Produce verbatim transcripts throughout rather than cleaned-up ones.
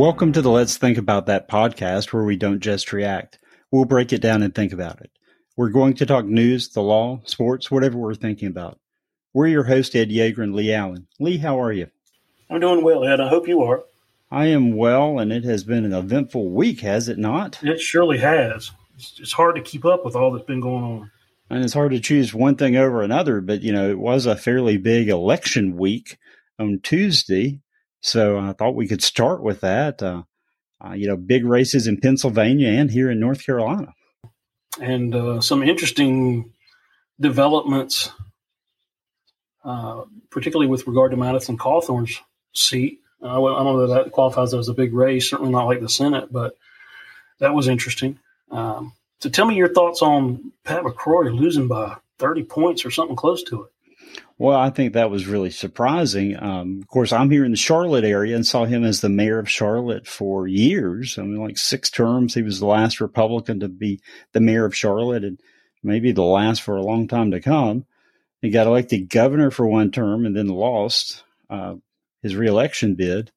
Welcome to the Let's Think About That podcast, where we don't just react. We'll break it down and think about it. We're going to talk news, the law, sports, whatever we're thinking about. We're your hosts, Ed Yeager and Lee Allen. Lee, how are you? I'm doing well, Ed. I hope you are. I am well, and it has been an eventful week, has it not? It surely has. It's hard to keep up with all that's been going on. And it's hard to choose one thing over another, but, you know, it was a fairly big election week on Tuesday, so I thought we could start with that. Uh, uh, you know, big races in Pennsylvania and here in North Carolina. And uh, some interesting developments, uh, particularly with regard to Madison Cawthorn's seat. Uh, I don't know that that qualifies as a big race, certainly not like the Senate, but that was interesting. Um, so tell me your thoughts on Pat McCrory losing by thirty points or something close to it. Well, I think that was really surprising. Um, of course, I'm here in the Charlotte area and saw him as the mayor of Charlotte for years. I mean, like six terms. He was the last Republican to be the mayor of Charlotte and maybe the last for a long time to come. He got elected governor for one term and then lost uh, his reelection bid.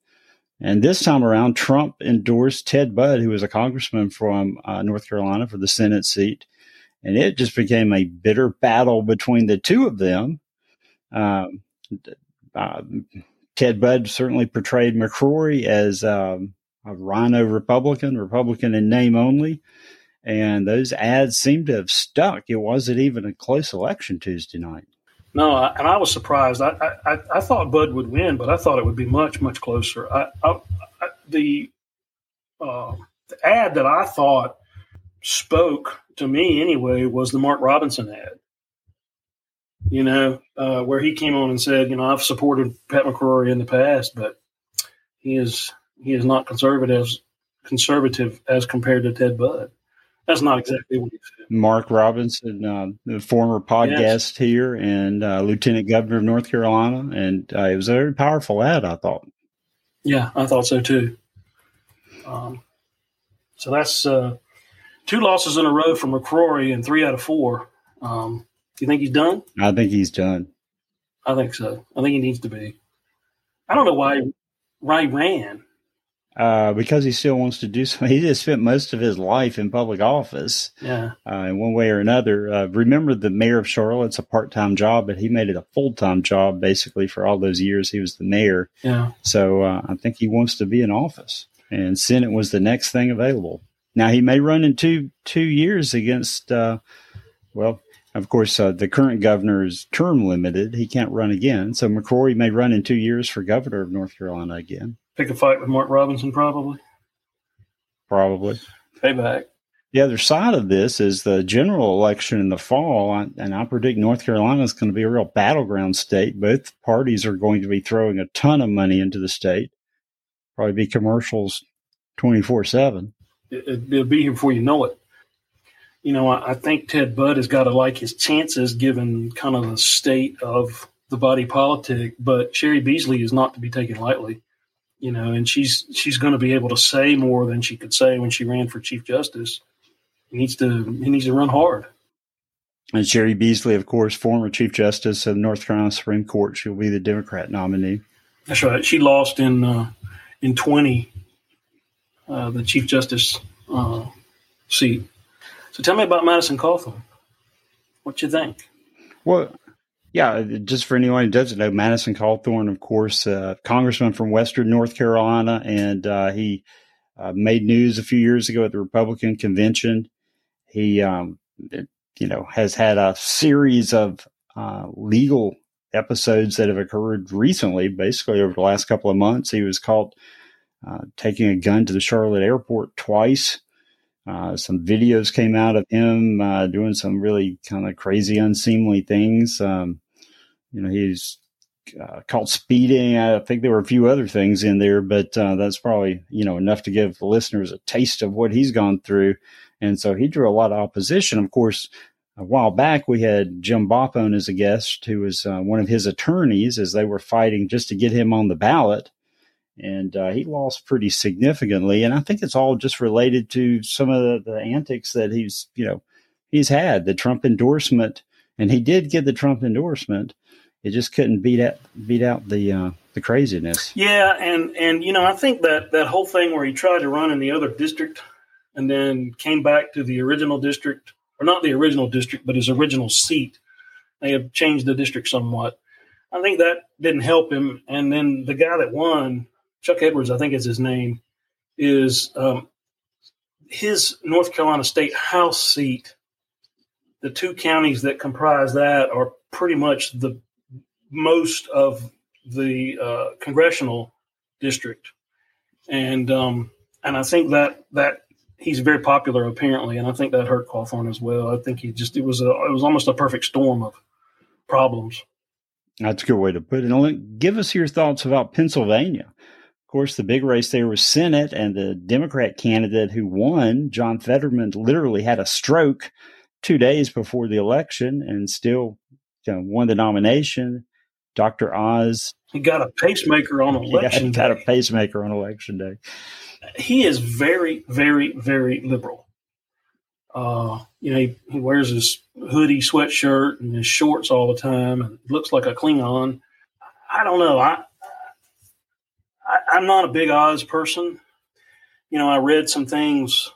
And this time around, Trump endorsed Ted Budd, who was a congressman from uh, North Carolina for the Senate seat. And it just became a bitter battle between the two of them. Uh, uh, Ted Budd certainly portrayed McCrory as um, a rhino Republican, Republican in name only. And those ads seem to have stuck. It wasn't even a close election Tuesday night. No, I, and I was surprised. I, I, I thought Bud would win, but I thought it would be much, much closer. I, I, I, the, uh, the ad that I thought spoke to me anyway was the Mark Robinson ad. You know, uh, where he came on and said, you know, I've supported Pat McCrory in the past, but he is he is not conservative, conservative as compared to Ted Budd. That's not exactly what he said. Mark Robinson, uh, the former podcast yes. here and uh, Lieutenant Governor of North Carolina. And uh, it was a very powerful ad, I thought. Yeah, I thought so, too. Um, so that's uh, two losses in a row for McCrory and three out of four. Um Do you think he's done? I think he's done. I think so. I think he needs to be. I don't know why, why he ran. Uh, because he still wants to do something. He just spent most of his life in public office. Yeah. Uh, in one way or another. Uh, remember, the mayor of Charlotte's a part-time job, but he made it a full-time job, basically, for all those years he was the mayor. Yeah. So uh, I think he wants to be in office. And Senate was the next thing available. Now, he may run in two, two years against, uh, well... Of course, uh, the current governor is term limited. He can't run again. So McCrory may run in two years for governor of North Carolina again. Pick a fight with Mark Robinson, probably. Probably. Payback. The other side of this is the general election in the fall, and I predict North Carolina is going to be a real battleground state. Both parties are going to be throwing a ton of money into the state. Probably be commercials twenty-four seven. It'll be here before you know it. You know, I think Ted Budd has got to like his chances given kind of the state of the body politic, but Sherry Beasley is not to be taken lightly, you know, and she's she's going to be able to say more than she could say when she ran for Chief Justice. He needs to he needs to run hard. And Sherry Beasley, of course, former Chief Justice of North Carolina Supreme Court. She'll be the Democrat nominee. That's right. She lost in uh, in twenty uh, the Chief Justice uh, seat. So tell me about Madison Cawthorn. What you think? Well, yeah, just for anyone who doesn't know, Madison Cawthorn, of course, uh, congressman from Western North Carolina, and uh, he uh, made news a few years ago at the Republican convention. He, um, you know, has had a series of uh, legal episodes that have occurred recently, basically over the last couple of months. He was caught uh, taking a gun to the Charlotte airport twice. Uh, some videos came out of him uh, doing some really kind of crazy, unseemly things. Um, you know, he's uh, caught speeding. I think there were a few other things in there, but uh, that's probably, you know, enough to give the listeners a taste of what he's gone through. And so he drew a lot of opposition. Of course, a while back, we had Jim Bopp on as a guest, who was uh, one of his attorneys as they were fighting just to get him on the ballot. And uh, he lost pretty significantly. And I think it's all just related to some of the, the antics that he's, you know, he's had, the Trump endorsement. And he did get the Trump endorsement. it just couldn't beat out beat out the uh, the craziness. Yeah, and and you know, I think that that whole thing where he tried to run in the other district and then came back to the original district, or not the original district, but his original seat. They have changed the district somewhat. I think that didn't help him. And then the guy that won, Chuck Edwards, I think is his name, is um, his North Carolina State House seat. The two counties that comprise that are pretty much the most of the uh, congressional district. And um, and I think that that he's very popular, apparently, and I think that hurt Cawthorn as well. I think he just it was a, it was almost a perfect storm of problems. That's a good way to put it. Give us your thoughts about Pennsylvania. Of course, the big race there was Senate, and the Democrat candidate who won, John Fetterman, literally had a stroke two days before the election and still, you know, won the nomination. Doctor Oz. He got a pacemaker on election got, day. Got a pacemaker on election day. He is very, very, very liberal. Uh, you know, he, he wears his hoodie, sweatshirt, and his shorts all the time, and looks like a Klingon. I don't know. I, I I'm not a big Oz person. You know, I read some things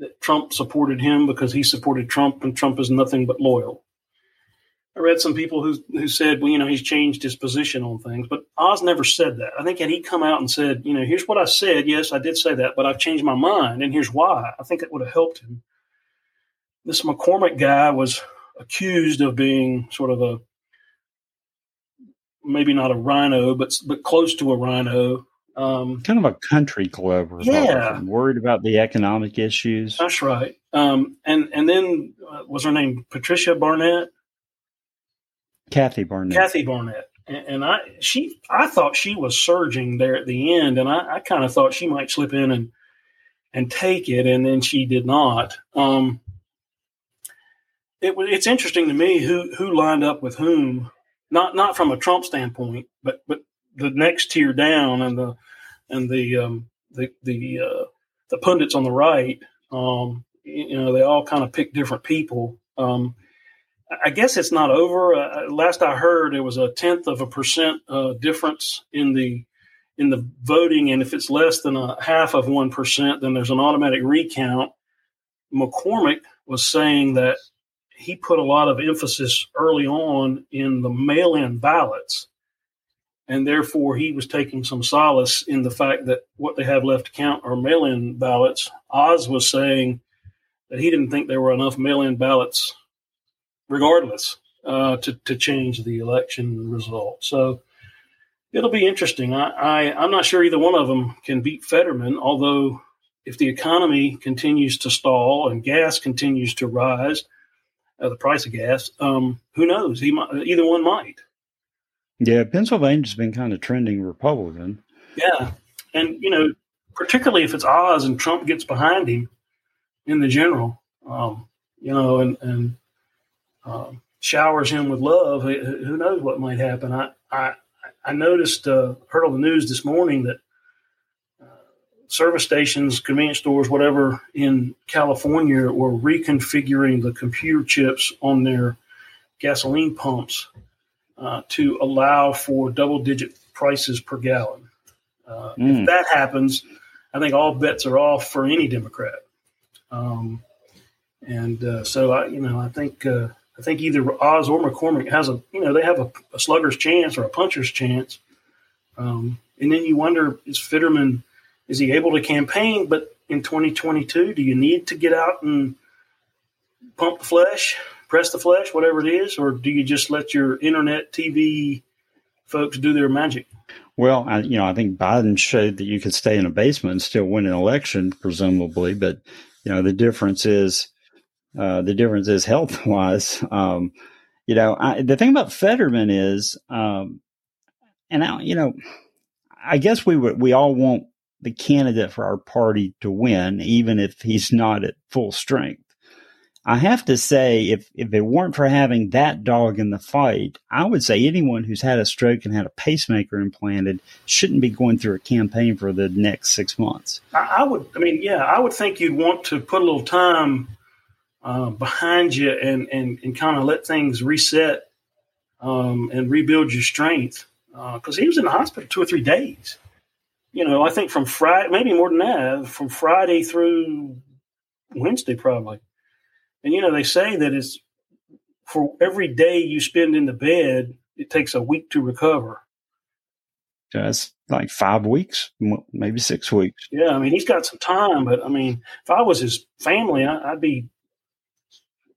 that Trump supported him because he supported Trump, and Trump is nothing but loyal. I read some people who who said, well, you know, he's changed his position on things, but Oz never said that. I think had he come out and said, you know, here's what I said. Yes, I did say that, but I've changed my mind, and here's why. I think it would have helped him. This McCormick guy was accused of being sort of a, maybe not a rhino, but but close to a rhino. Um, kind of a country club. Yeah. Worried about the economic issues. That's right. Um, and, and then uh, was her name Patricia Barnette? Kathy Barnette. Kathy Barnette. And, and I she I thought she was surging there at the end, and I, I kind of thought she might slip in and and take it, and then she did not. Um It was. It's interesting to me who, who lined up with whom, not not from a Trump standpoint, but but the next tier down and the and the um, the the uh, the pundits on the right, um, you know, they all kind of pick different people. Um, I guess it's not over. Uh, last I heard, it was a tenth of a percent uh, difference in the in the voting, and if it's less than a half of one percent, then there's an automatic recount. McCormick was saying that he put a lot of emphasis early on in the mail-in ballots, and therefore he was taking some solace in the fact that what they have left to count are mail-in ballots. Oz was saying that he didn't think there were enough mail-in ballots regardless uh, to, to change the election result. So it'll be interesting. I, I, I'm not sure either one of them can beat Fetterman, although if the economy continues to stall and gas continues to rise – Uh, the price of gas. Um, who knows? He might, either one might. Yeah, Pennsylvania's been kind of trending Republican. Yeah, and you know, particularly if it's Oz and Trump gets behind him in the general, um, you know, and and um, showers him with love. Who knows what might happen? I I I noticed uh, heard on the news this morning that uh, service stations, convenience stores, whatever in California were reconfiguring the computer chips on their gasoline pumps uh, to allow for double-digit prices per gallon. Uh, mm. If that happens, I think all bets are off for any Democrat. Um, and uh, so, I, you know, I think uh, I think either Oz or McCormick has a, you know, they have a, a slugger's chance or a puncher's chance. Um, and then you wonder, is Fetterman, is he able to campaign? But in twenty twenty-two, do you need to get out and pump the flesh, press the flesh, whatever it is, or do you just let your internet T V folks do their magic? Well, I, you know, I think Biden showed that you could stay in a basement and still win an election, presumably. But you know, the difference is uh, the difference is health wise. Um, you know, I, the thing about Fetterman is, um, and I, you know, I guess we would we all want the candidate for our party to win, even if he's not at full strength. I have to say, if, if it weren't for having that dog in the fight, I would say anyone who's had a stroke and had a pacemaker implanted shouldn't be going through a campaign for the next six months. I, I would, I mean, yeah, I would think you'd want to put a little time uh, behind you and, and, and kind of let things reset um, and rebuild your strength. Because uh, he was in the hospital two or three days. You know, I think from Friday, maybe more than that, from Friday through Wednesday probably. And, you know, they say that it's for every day you spend in the bed, it takes a week to recover. So that's like five weeks, maybe six weeks. Yeah, I mean, he's got some time, but, I mean, if I was his family, I, I'd be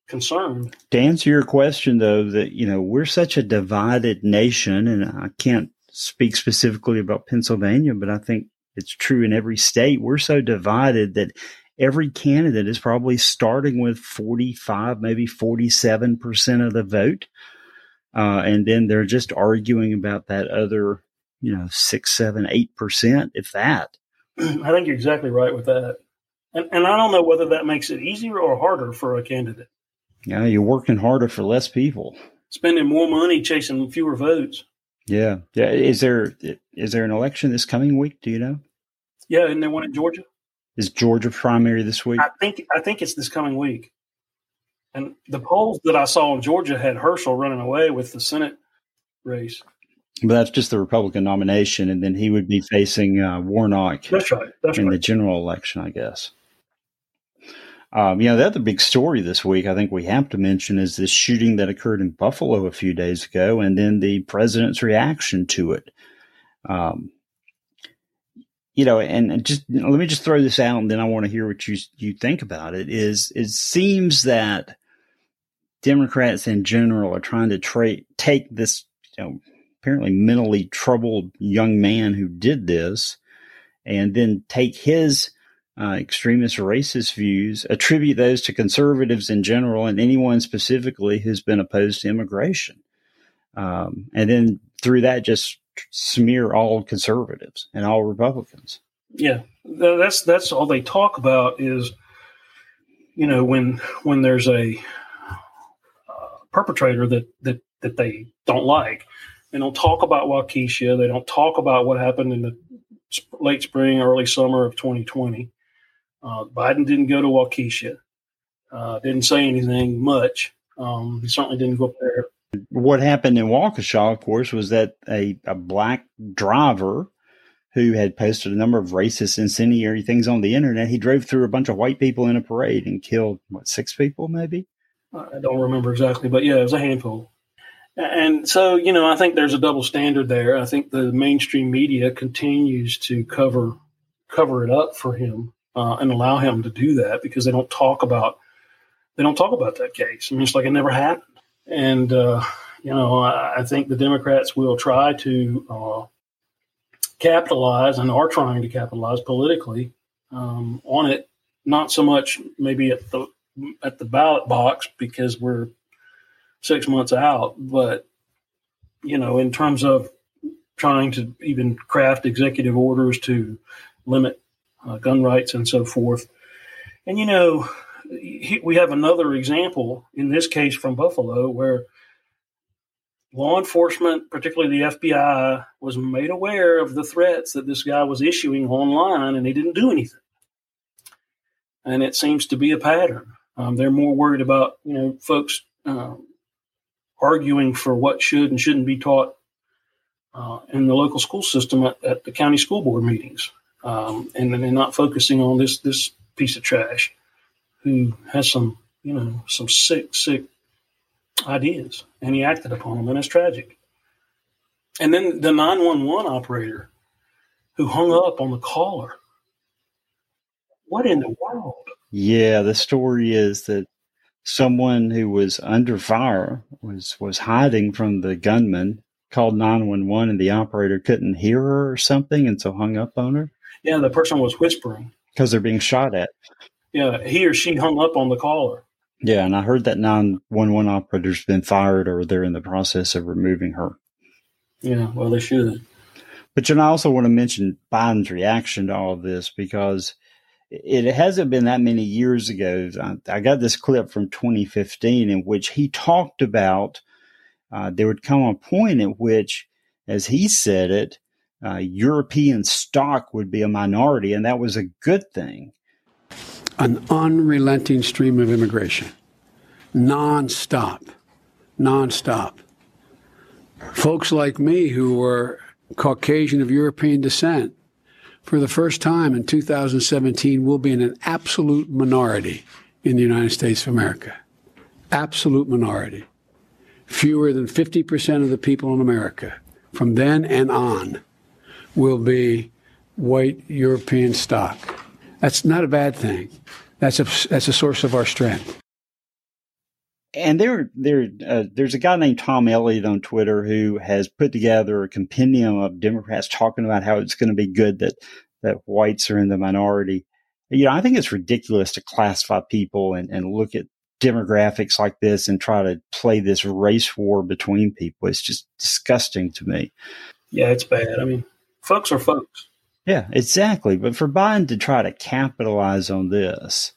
concerned. To answer your question, though, that, you know, we're such a divided nation, and I can't speak specifically about Pennsylvania, but I think it's true in every state. We're so divided that every candidate is probably starting with forty-five, maybe forty-seven percent of the vote, uh, and then they're just arguing about that other, you know, six, seven, eight percent, if that. I think you're exactly right with that. And, and I don't know whether that makes it easier or harder for a candidate. Yeah, you're working harder for less people. Spending more money chasing fewer votes. Yeah. Yeah. Is there is there an election this coming week? Do you know? Yeah, isn't there one in Georgia? Is Georgia primary this week? I think I think it's this coming week. And the polls that I saw in Georgia had Herschel running away with the Senate race. But that's just the Republican nomination, and then he would be facing uh, Warnock that's right. that's in right. the general election, I guess. Um, you know, the other big story this week I think we have to mention is this shooting that occurred in Buffalo a few days ago, and then the president's reaction to it. Um, you know, and, and just you know, let me just throw this out, and then I want to hear what you you think about it. Is it seems that Democrats in general are trying to tra- take this, you know, apparently mentally troubled young man who did this, and then take his uh, extremist racist views, attribute those to conservatives in general and anyone specifically who's been opposed to immigration. Um, and then through that, just smear all conservatives and all Republicans. Yeah, that's that's all they talk about is, you know, when when there's a uh, perpetrator that, that, that they don't like. They don't talk about Waukesha. They don't talk about what happened in the late spring, early summer of twenty twenty. Uh, Biden didn't go to Waukesha. Uh, didn't say anything much. Um, he certainly didn't go up there. What happened in Waukesha, of course, was that a, a black driver who had posted a number of racist, incendiary things on the internet, he drove through a bunch of white people in a parade and killed, what, six people maybe? I don't remember exactly, but yeah, it was a handful. And so, you know, I think there's a double standard there. I think the mainstream media continues to cover cover it up for him uh, and allow him to do that because they don't talk about they don't talk about that case. I mean, it's like it never happened. And uh, you know, I, I think the Democrats will try to uh, capitalize and are trying to capitalize politically um, on it. Not so much maybe at the at the ballot box because we're six months out, but, you know, in terms of trying to even craft executive orders to limit uh, gun rights and so forth. And, you know, he, we have another example in this case from Buffalo where law enforcement, particularly the F B I, was made aware of the threats that this guy was issuing online and they didn't do anything. And it seems to be a pattern. Um, they're more worried about, you know, folks, um, arguing for what should and shouldn't be taught uh, in the local school system at, at the county school board meetings. Um, and then not focusing on this, this piece of trash who has some, you know, some sick, sick ideas and he acted upon them and it's tragic. And then the nine one one operator who hung up on the caller. What in the world? Yeah. The story is that someone who was under fire was, was hiding from the gunman, called nine one one, and the operator couldn't hear her or something, and so hung up on her. Yeah, the person was whispering. Because they're being shot at. Yeah, he or she hung up on the caller. Yeah, and I heard that nine one one operator's been fired or they're in the process of removing her. Yeah, well, they should. But, you know, I also want to mention Biden's reaction to all of this because it hasn't been that many years ago. I, I got this clip from twenty fifteen in which he talked about uh, there would come a point at which, as he said it, uh, European stock would be a minority, and that was a good thing. An unrelenting stream of immigration, nonstop, nonstop. folks like me who were Caucasian of European descent, for the first time in two thousand seventeen, will be in an absolute minority in the United States of America. Absolute minority. Fewer than fifty percent of the people in America from then and on will be white European stock. That's not a bad thing. That's a, that's a source of our strength. And there, there, uh, there's a guy named Tom Elliott on Twitter who has put together a compendium of Democrats talking about how it's going to be good that, that whites are in the minority. You know, I think it's ridiculous to classify people and, and look at demographics like this and try to play this race war between people. It's just disgusting to me. Yeah, it's bad. I mean, folks are folks. Yeah, exactly. But for Biden to try to capitalize on this.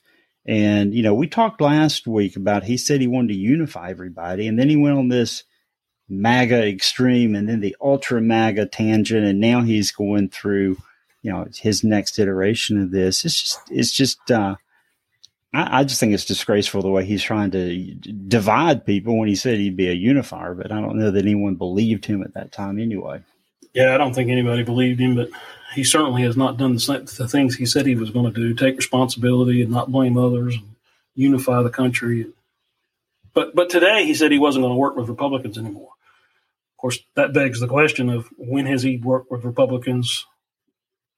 And, you know, we talked last week about he said he wanted to unify everybody, and then he went on this MAGA extreme and then the ultra MAGA tangent. And now he's going through, you know, his next iteration of this. It's just it's just uh, I, I just think it's disgraceful the way he's trying to divide people when he said he'd be a unifier. But I don't know that anyone believed him at that time anyway. Yeah, I don't think anybody believed him, but he certainly has not done the things he said he was going to do, take responsibility and not blame others, and unify the country. But but today he said he wasn't going to work with Republicans anymore. Of course, that begs the question of when has he worked with Republicans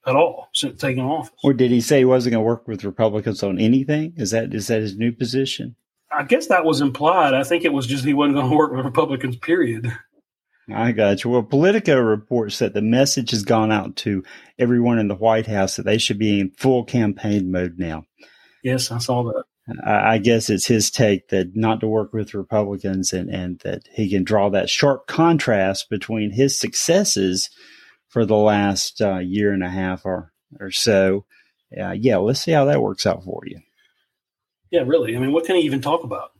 at all since taking office? Or did he say he wasn't going to work with Republicans on anything? Is that is that his new position? I guess that was implied. I think it was just he wasn't going to work with Republicans, period. I got you. Well, Politico reports that the message has gone out to everyone in the White House that they should be in full campaign mode now. Yes, I saw that. I guess it's his take that not to work with Republicans and, and that he can draw that sharp contrast between his successes for the last uh, year and a half or, or so. Uh, yeah, let's see how that works out for you. Yeah, really. I mean, what can he even talk about?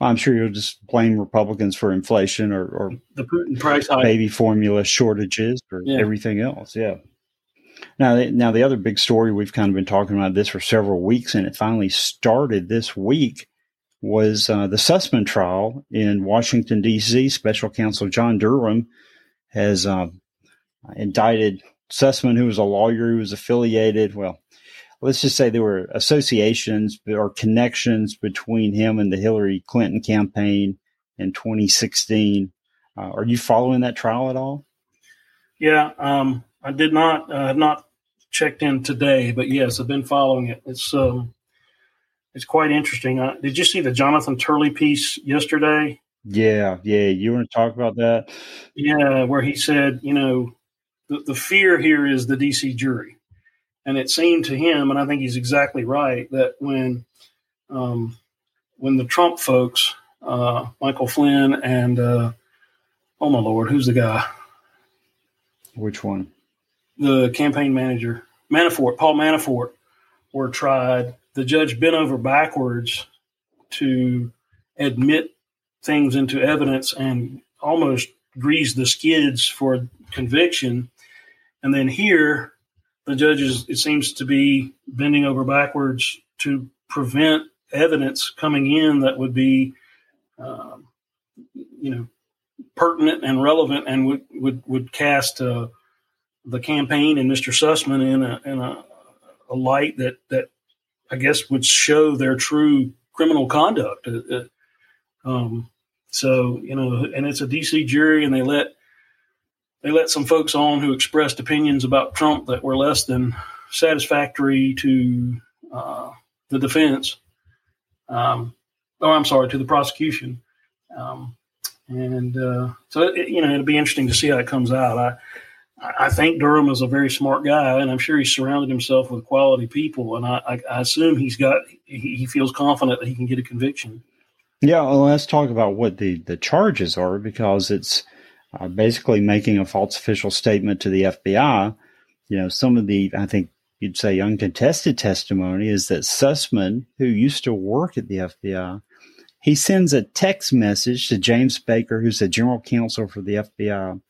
I'm sure you'll just blame Republicans for inflation or, or the Putin price hike, baby formula shortages, or yeah. everything else. Yeah. Now, now the other big story we've kind of been talking about this for several weeks, and it finally started this week, was uh, the Sussmann trial in Washington D C Special Counsel John Durham has uh, indicted Sussmann, who was a lawyer who was affiliated. Well. Let's just say there were associations or connections between him and the Hillary Clinton campaign in twenty sixteen. Uh, are you following that trial at all? Yeah, um, I did not. I uh, have not checked in today, but yes, I've been following it. It's um, it's quite interesting. Uh, did you see the Jonathan Turley piece yesterday? Yeah, yeah. You want to talk about that? Yeah, where he said, you know, the, the fear here is the D C jury. And it seemed to him, and I think he's exactly right, that when um, when the Trump folks, uh, Michael Flynn and, uh, oh, my Lord, who's the guy? Which one? The campaign manager, Manafort, Paul Manafort, were tried. The judge bent over backwards to admit things into evidence and almost greased the skids for conviction. And then here... the judges, it seems to be bending over backwards to prevent evidence coming in that would be, um, you know, pertinent and relevant and would would, would cast uh, the campaign and Mister Sussmann in a in a, a light that, that I guess would show their true criminal conduct. Uh, um, so, you know, and it's a D C jury, and they let They let some folks on who expressed opinions about Trump that were less than satisfactory to uh, the defense. Um, oh, I'm sorry, to the prosecution. Um, and uh, so, it, you know, it'll be interesting to see how it comes out. I I think Durham is a very smart guy, and I'm sure he's surrounded himself with quality people. And I, I, I assume he's got he, he feels confident that he can get a conviction. Yeah, well, let's talk about what the, the charges are, because it's – Uh, basically making a false official statement to the F B I. You know, some of the, I think you'd say, uncontested testimony is that Sussmann, who used to work at the F B I, he sends a text message to James Baker, who's the general counsel for the F B I,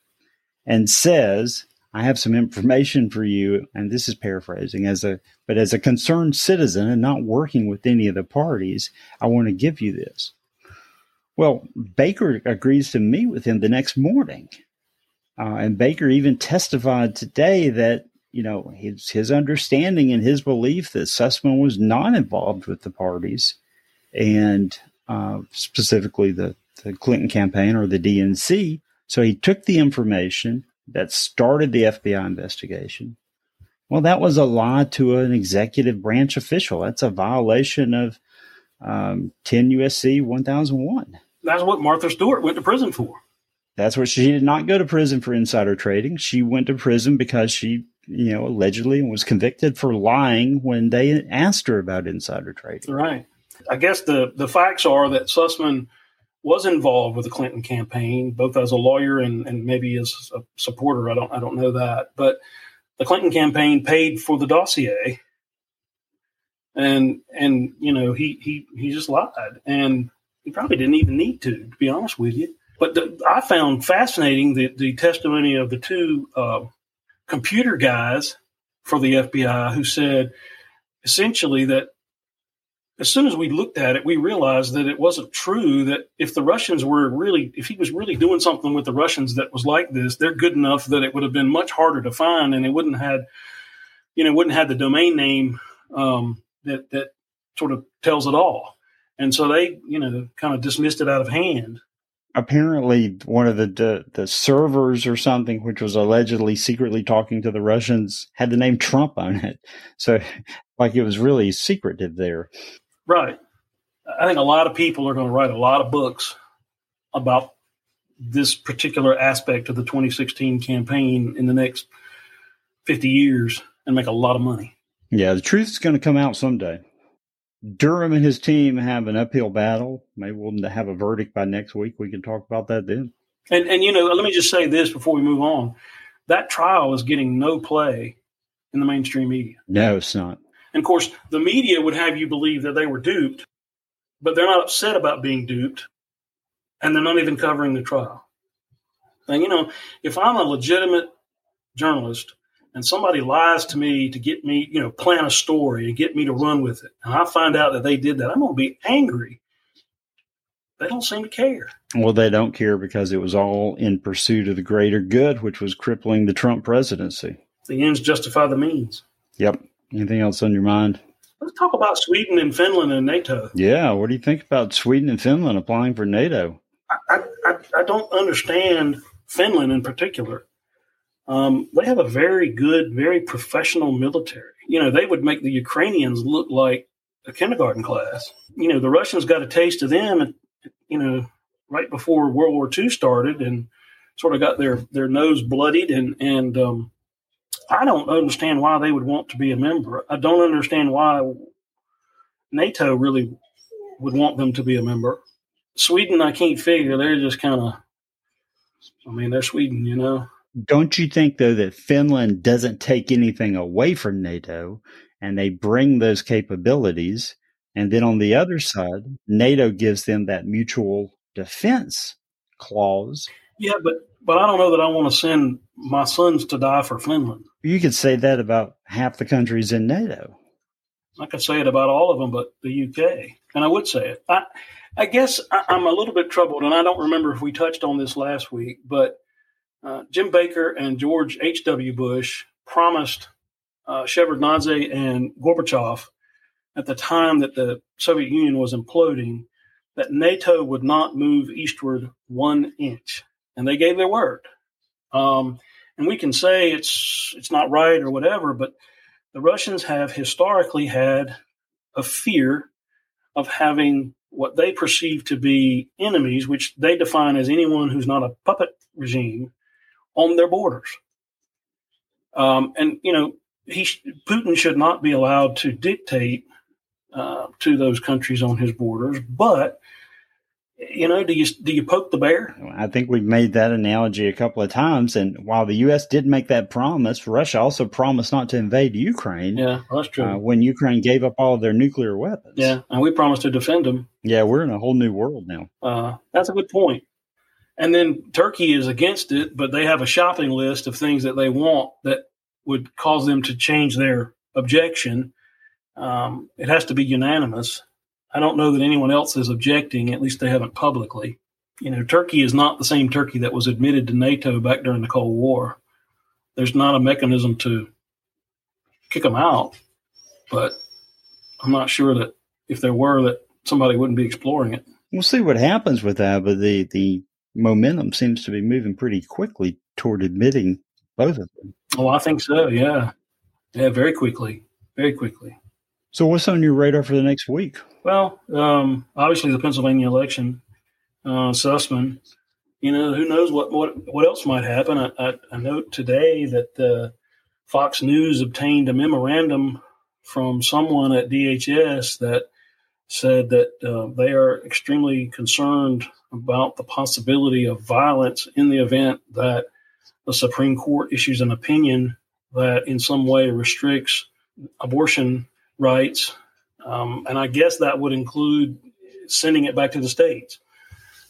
and says, I have some information for you, and this is paraphrasing, as a but as a concerned citizen and not working with any of the parties, I want to give you this. Well, Baker agrees to meet with him the next morning. Uh, and Baker even testified today that, you know, his, his understanding and his belief that Sussmann was not involved with the parties and uh, specifically the, the Clinton campaign or the D N C. So he took the information that started the F B I investigation. Well, that was a lie to an executive branch official. That's a violation of um, ten U S C one thousand one. That's what Martha Stewart went to prison for. That's where she did not go to prison for insider trading. She went to prison because she, you know, allegedly was convicted for lying when they asked her about insider trading. Right. I guess the, the facts are that Sussmann was involved with the Clinton campaign, both as a lawyer and, and maybe as a supporter. I don't I don't know that. But the Clinton campaign paid for the dossier. And, and you know, he, he, he just lied. And he probably didn't even need to, to be honest with you. But the, I found fascinating the, the testimony of the two uh, computer guys for the F B I who said essentially that as soon as we looked at it, we realized that it wasn't true, that if the Russians were really, if he was really doing something with the Russians that was like this, they're good enough that it would have been much harder to find and they wouldn't have, you know, wouldn't have the domain name um, that, that sort of tells it all. And so they, you know, kind of dismissed it out of hand. Apparently, one of the, the the servers or something, which was allegedly secretly talking to the Russians, had the name Trump on it. So, like, it was really secretive there. Right. I think a lot of people are going to write a lot of books about this particular aspect of the twenty sixteen campaign in the next fifty years and make a lot of money. Yeah, the truth is going to come out someday. Durham and his team have an uphill battle. Maybe we'll have a verdict by next week. We can talk about that then. And, and you know, let me just say this before we move on. That trial is getting no play in the mainstream media. No, it's not. And, of course, the media would have you believe that they were duped, but they're not upset about being duped, and they're not even covering the trial. And, you know, if I'm a legitimate journalist, and somebody lies to me to get me, you know, plan a story and get me to run with it, and I find out that they did that, I'm going to be angry. They don't seem to care. Well, they don't care because it was all in pursuit of the greater good, which was crippling the Trump presidency. The ends justify the means. Yep. Anything else on your mind? Let's talk about Sweden and Finland and NATO. Yeah. What do you think about Sweden and Finland applying for NATO? I I, I don't understand Finland in particular. Um, they have a very good, very professional military. You know, they would make the Ukrainians look like a kindergarten class. You know, the Russians got a taste of them, and, you know, right before World War Two started and sort of got their, their nose bloodied. And, and um, I don't understand why they would want to be a member. I don't understand why NATO really would want them to be a member. Sweden, I can't figure. They're just kind of, I mean, they're Sweden, you know. Don't you think, though, that Finland doesn't take anything away from NATO and they bring those capabilities? And then on the other side, NATO gives them that mutual defense clause. Yeah, but, but I don't know that I want to send my sons to die for Finland. You could say that about half the countries in NATO. I could say it about all of them, but the U K. And I would say it. I, I guess I, I'm a little bit troubled, and I don't remember if we touched on this last week, but Uh, Jim Baker and George H W Bush promised uh, Shevardnadze and Gorbachev at the time that the Soviet Union was imploding that NATO would not move eastward one inch. And they gave their word. Um, and we can say it's it's not right or whatever, but the Russians have historically had a fear of having what they perceive to be enemies, which they define as anyone who's not a puppet regime, on their borders. Um, and, you know, he sh- Putin should not be allowed to dictate uh, to those countries on his borders. But, you know, do you do you poke the bear? I think we've made that analogy a couple of times. And while the U S did make that promise, Russia also promised not to invade Ukraine. Yeah, that's true. Uh, when Ukraine gave up all of their nuclear weapons. Yeah, and we promised to defend them. Yeah, we're in a whole new world now. Uh, that's a good point. And then Turkey is against it, but they have a shopping list of things that they want that would cause them to change their objection. Um, it has to be unanimous. I don't know that anyone else is objecting. At least they haven't publicly. You know, Turkey is not the same Turkey that was admitted to NATO back during the Cold War. There's not a mechanism to kick them out, but I'm not sure that if there were, that somebody wouldn't be exploring it. We'll see what happens with that, but the, the momentum seems to be moving pretty quickly toward admitting both of them. Oh, I think so, yeah. Yeah, very quickly, very quickly. So what's on your radar for the next week? Well, um, obviously the Pennsylvania election, uh, Sussmann. You know, who knows what, what, what else might happen. I, I, I note today that uh, Fox News obtained a memorandum from someone at D H S that said that uh, they are extremely concerned about the possibility of violence in the event that the Supreme Court issues an opinion that in some way restricts abortion rights. Um, and I guess that would include sending it back to the states.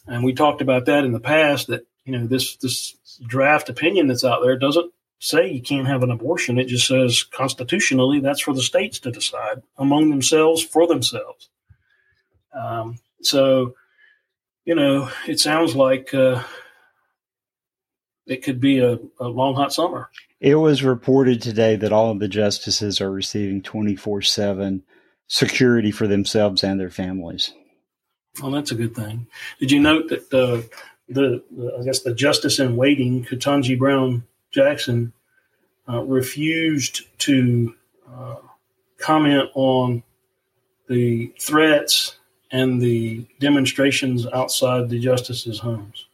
And we talked about that in the past, that, you know, this this draft opinion that's out there doesn't say you can't have an abortion. It just says constitutionally that's for the states to decide among themselves for themselves. Um, so, you know, it sounds like uh, it could be a, a long, hot summer. It was reported today that all of the justices are receiving twenty-four seven security for themselves and their families. Well, that's a good thing. Did you note that the, the, the I guess the justice in waiting, Ketanji Brown Jackson, uh, refused to uh, comment on the threats and the demonstrations outside the justices' homes?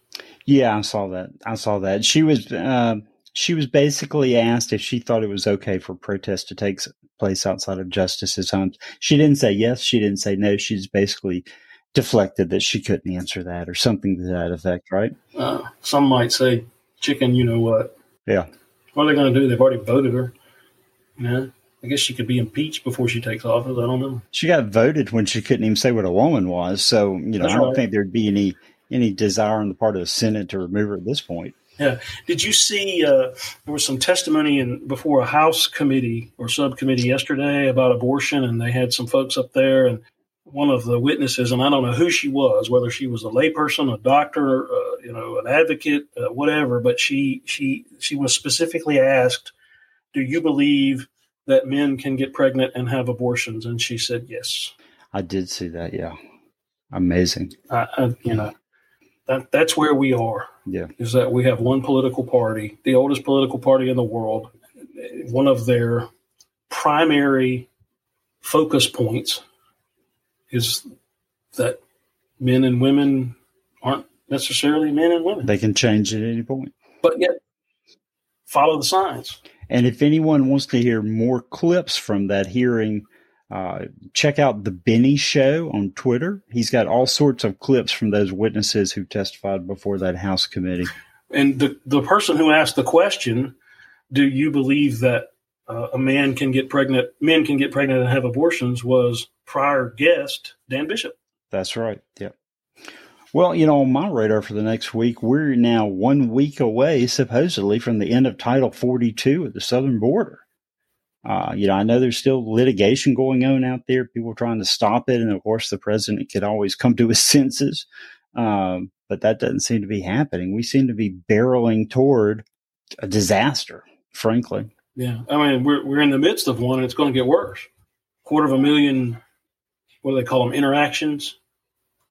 Yeah, I saw that. I saw that. She was uh, she was basically asked if she thought it was okay for protests to take place outside of justices' homes. She didn't say yes. She didn't say no. She's basically deflected that she couldn't answer that or something to that effect, right? Uh, some might say chicken, you know what? Yeah. What are they going to do? They've already voted her. You know, I guess she could be impeached before she takes office. I don't know. She got voted when she couldn't even say what a woman was. So, you know, That's I don't right. think there'd be any, any desire on the part of the Senate to remove her at this point. Yeah. Did you see uh, there was some testimony in before a House committee or subcommittee yesterday about abortion, and they had some folks up there, and one of the witnesses, and I don't know who she was, whether she was a layperson, a doctor, uh, you know, an advocate, uh, whatever, but she she she was specifically asked, do you believe that men can get pregnant and have abortions? And she said yes. I did see that, yeah. Amazing. I, I, you yeah. know, that, that's where we are, yeah. is that we have one political party, the oldest political party in the world, one of their primary focus points is that men and women aren't necessarily men and women. They can change at any point. But yet, follow the science. And if anyone wants to hear more clips from that hearing, uh, check out the Benny Show on Twitter. He's got all sorts of clips from those witnesses who testified before that House committee. And the, the person who asked the question, do you believe that Uh, a man can get pregnant, men can get pregnant and have abortions, was prior guest Dan Bishop. That's right. Yeah. Well, you know, on my radar for the next week, we're now one week away, supposedly, from the end of Title forty-two at the southern border. Uh, you know, I know there's still litigation going on out there, people trying to stop it. And of course, the president could always come to his senses. Um, but that doesn't seem to be happening. We seem to be barreling toward a disaster, frankly. Yeah, I mean, we're we're in the midst of one, and it's going to get worse. Quarter of a million, what do they call them, interactions?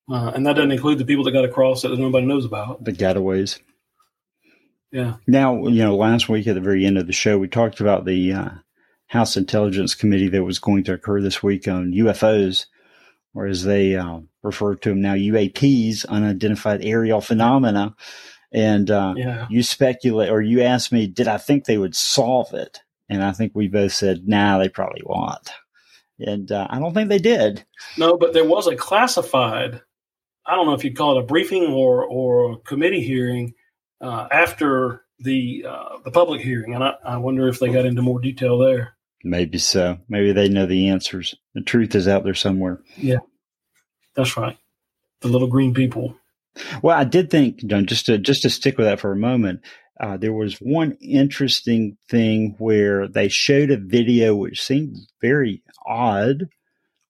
Uh, and that doesn't include the people that got across that nobody knows about. The getaways. Yeah. Now, you know, last week at the very end of the show, we talked about the uh, House Intelligence Committee that was going to occur this week on U F Os, or as they uh, refer to them now, U A Ps, unidentified aerial phenomena. And uh, yeah. you speculate, or you asked me, did I think they would solve it? And I think we both said, nah, they probably won't. And uh, I don't think they did. No, but there was a classified, I don't know if you'd call it a briefing or, or a committee hearing uh, after the uh, the public hearing. And I, I wonder if they got into more detail there. Maybe so. Maybe they know the answers. The truth is out there somewhere. Yeah, that's right. The little green people. Well, I did think, you know, just to just to stick with that for a moment, uh, there was one interesting thing where they showed a video which seemed very odd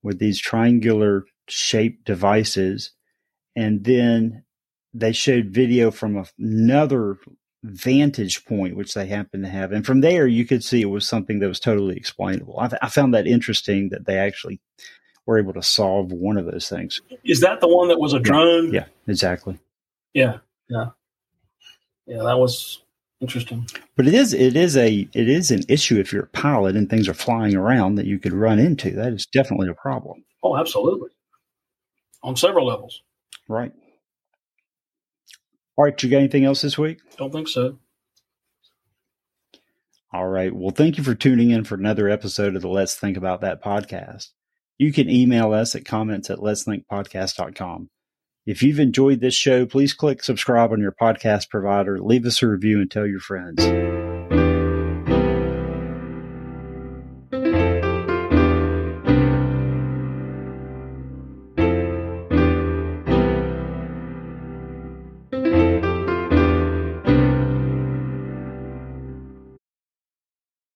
with these triangular shaped devices. And then they showed video from another vantage point, which they happened to have. And from there, you could see it was something that was totally explainable. I, th- I found that interesting that they actually were able to solve one of those things. Is that the one that was a drone? Yeah, exactly. Yeah, yeah. Yeah, that was interesting. But it is it is a it is an issue if you're a pilot and things are flying around that you could run into. That is definitely a problem. Oh, absolutely. On several levels. Right. All right, you got anything else this week? Don't think so. All right. Well, thank you for tuning in for another episode of the Let's Think About That podcast. You can email us at comments at letsthinkpodcast dot com. If you've enjoyed this show, please click subscribe on your podcast provider, leave us a review, and tell your friends.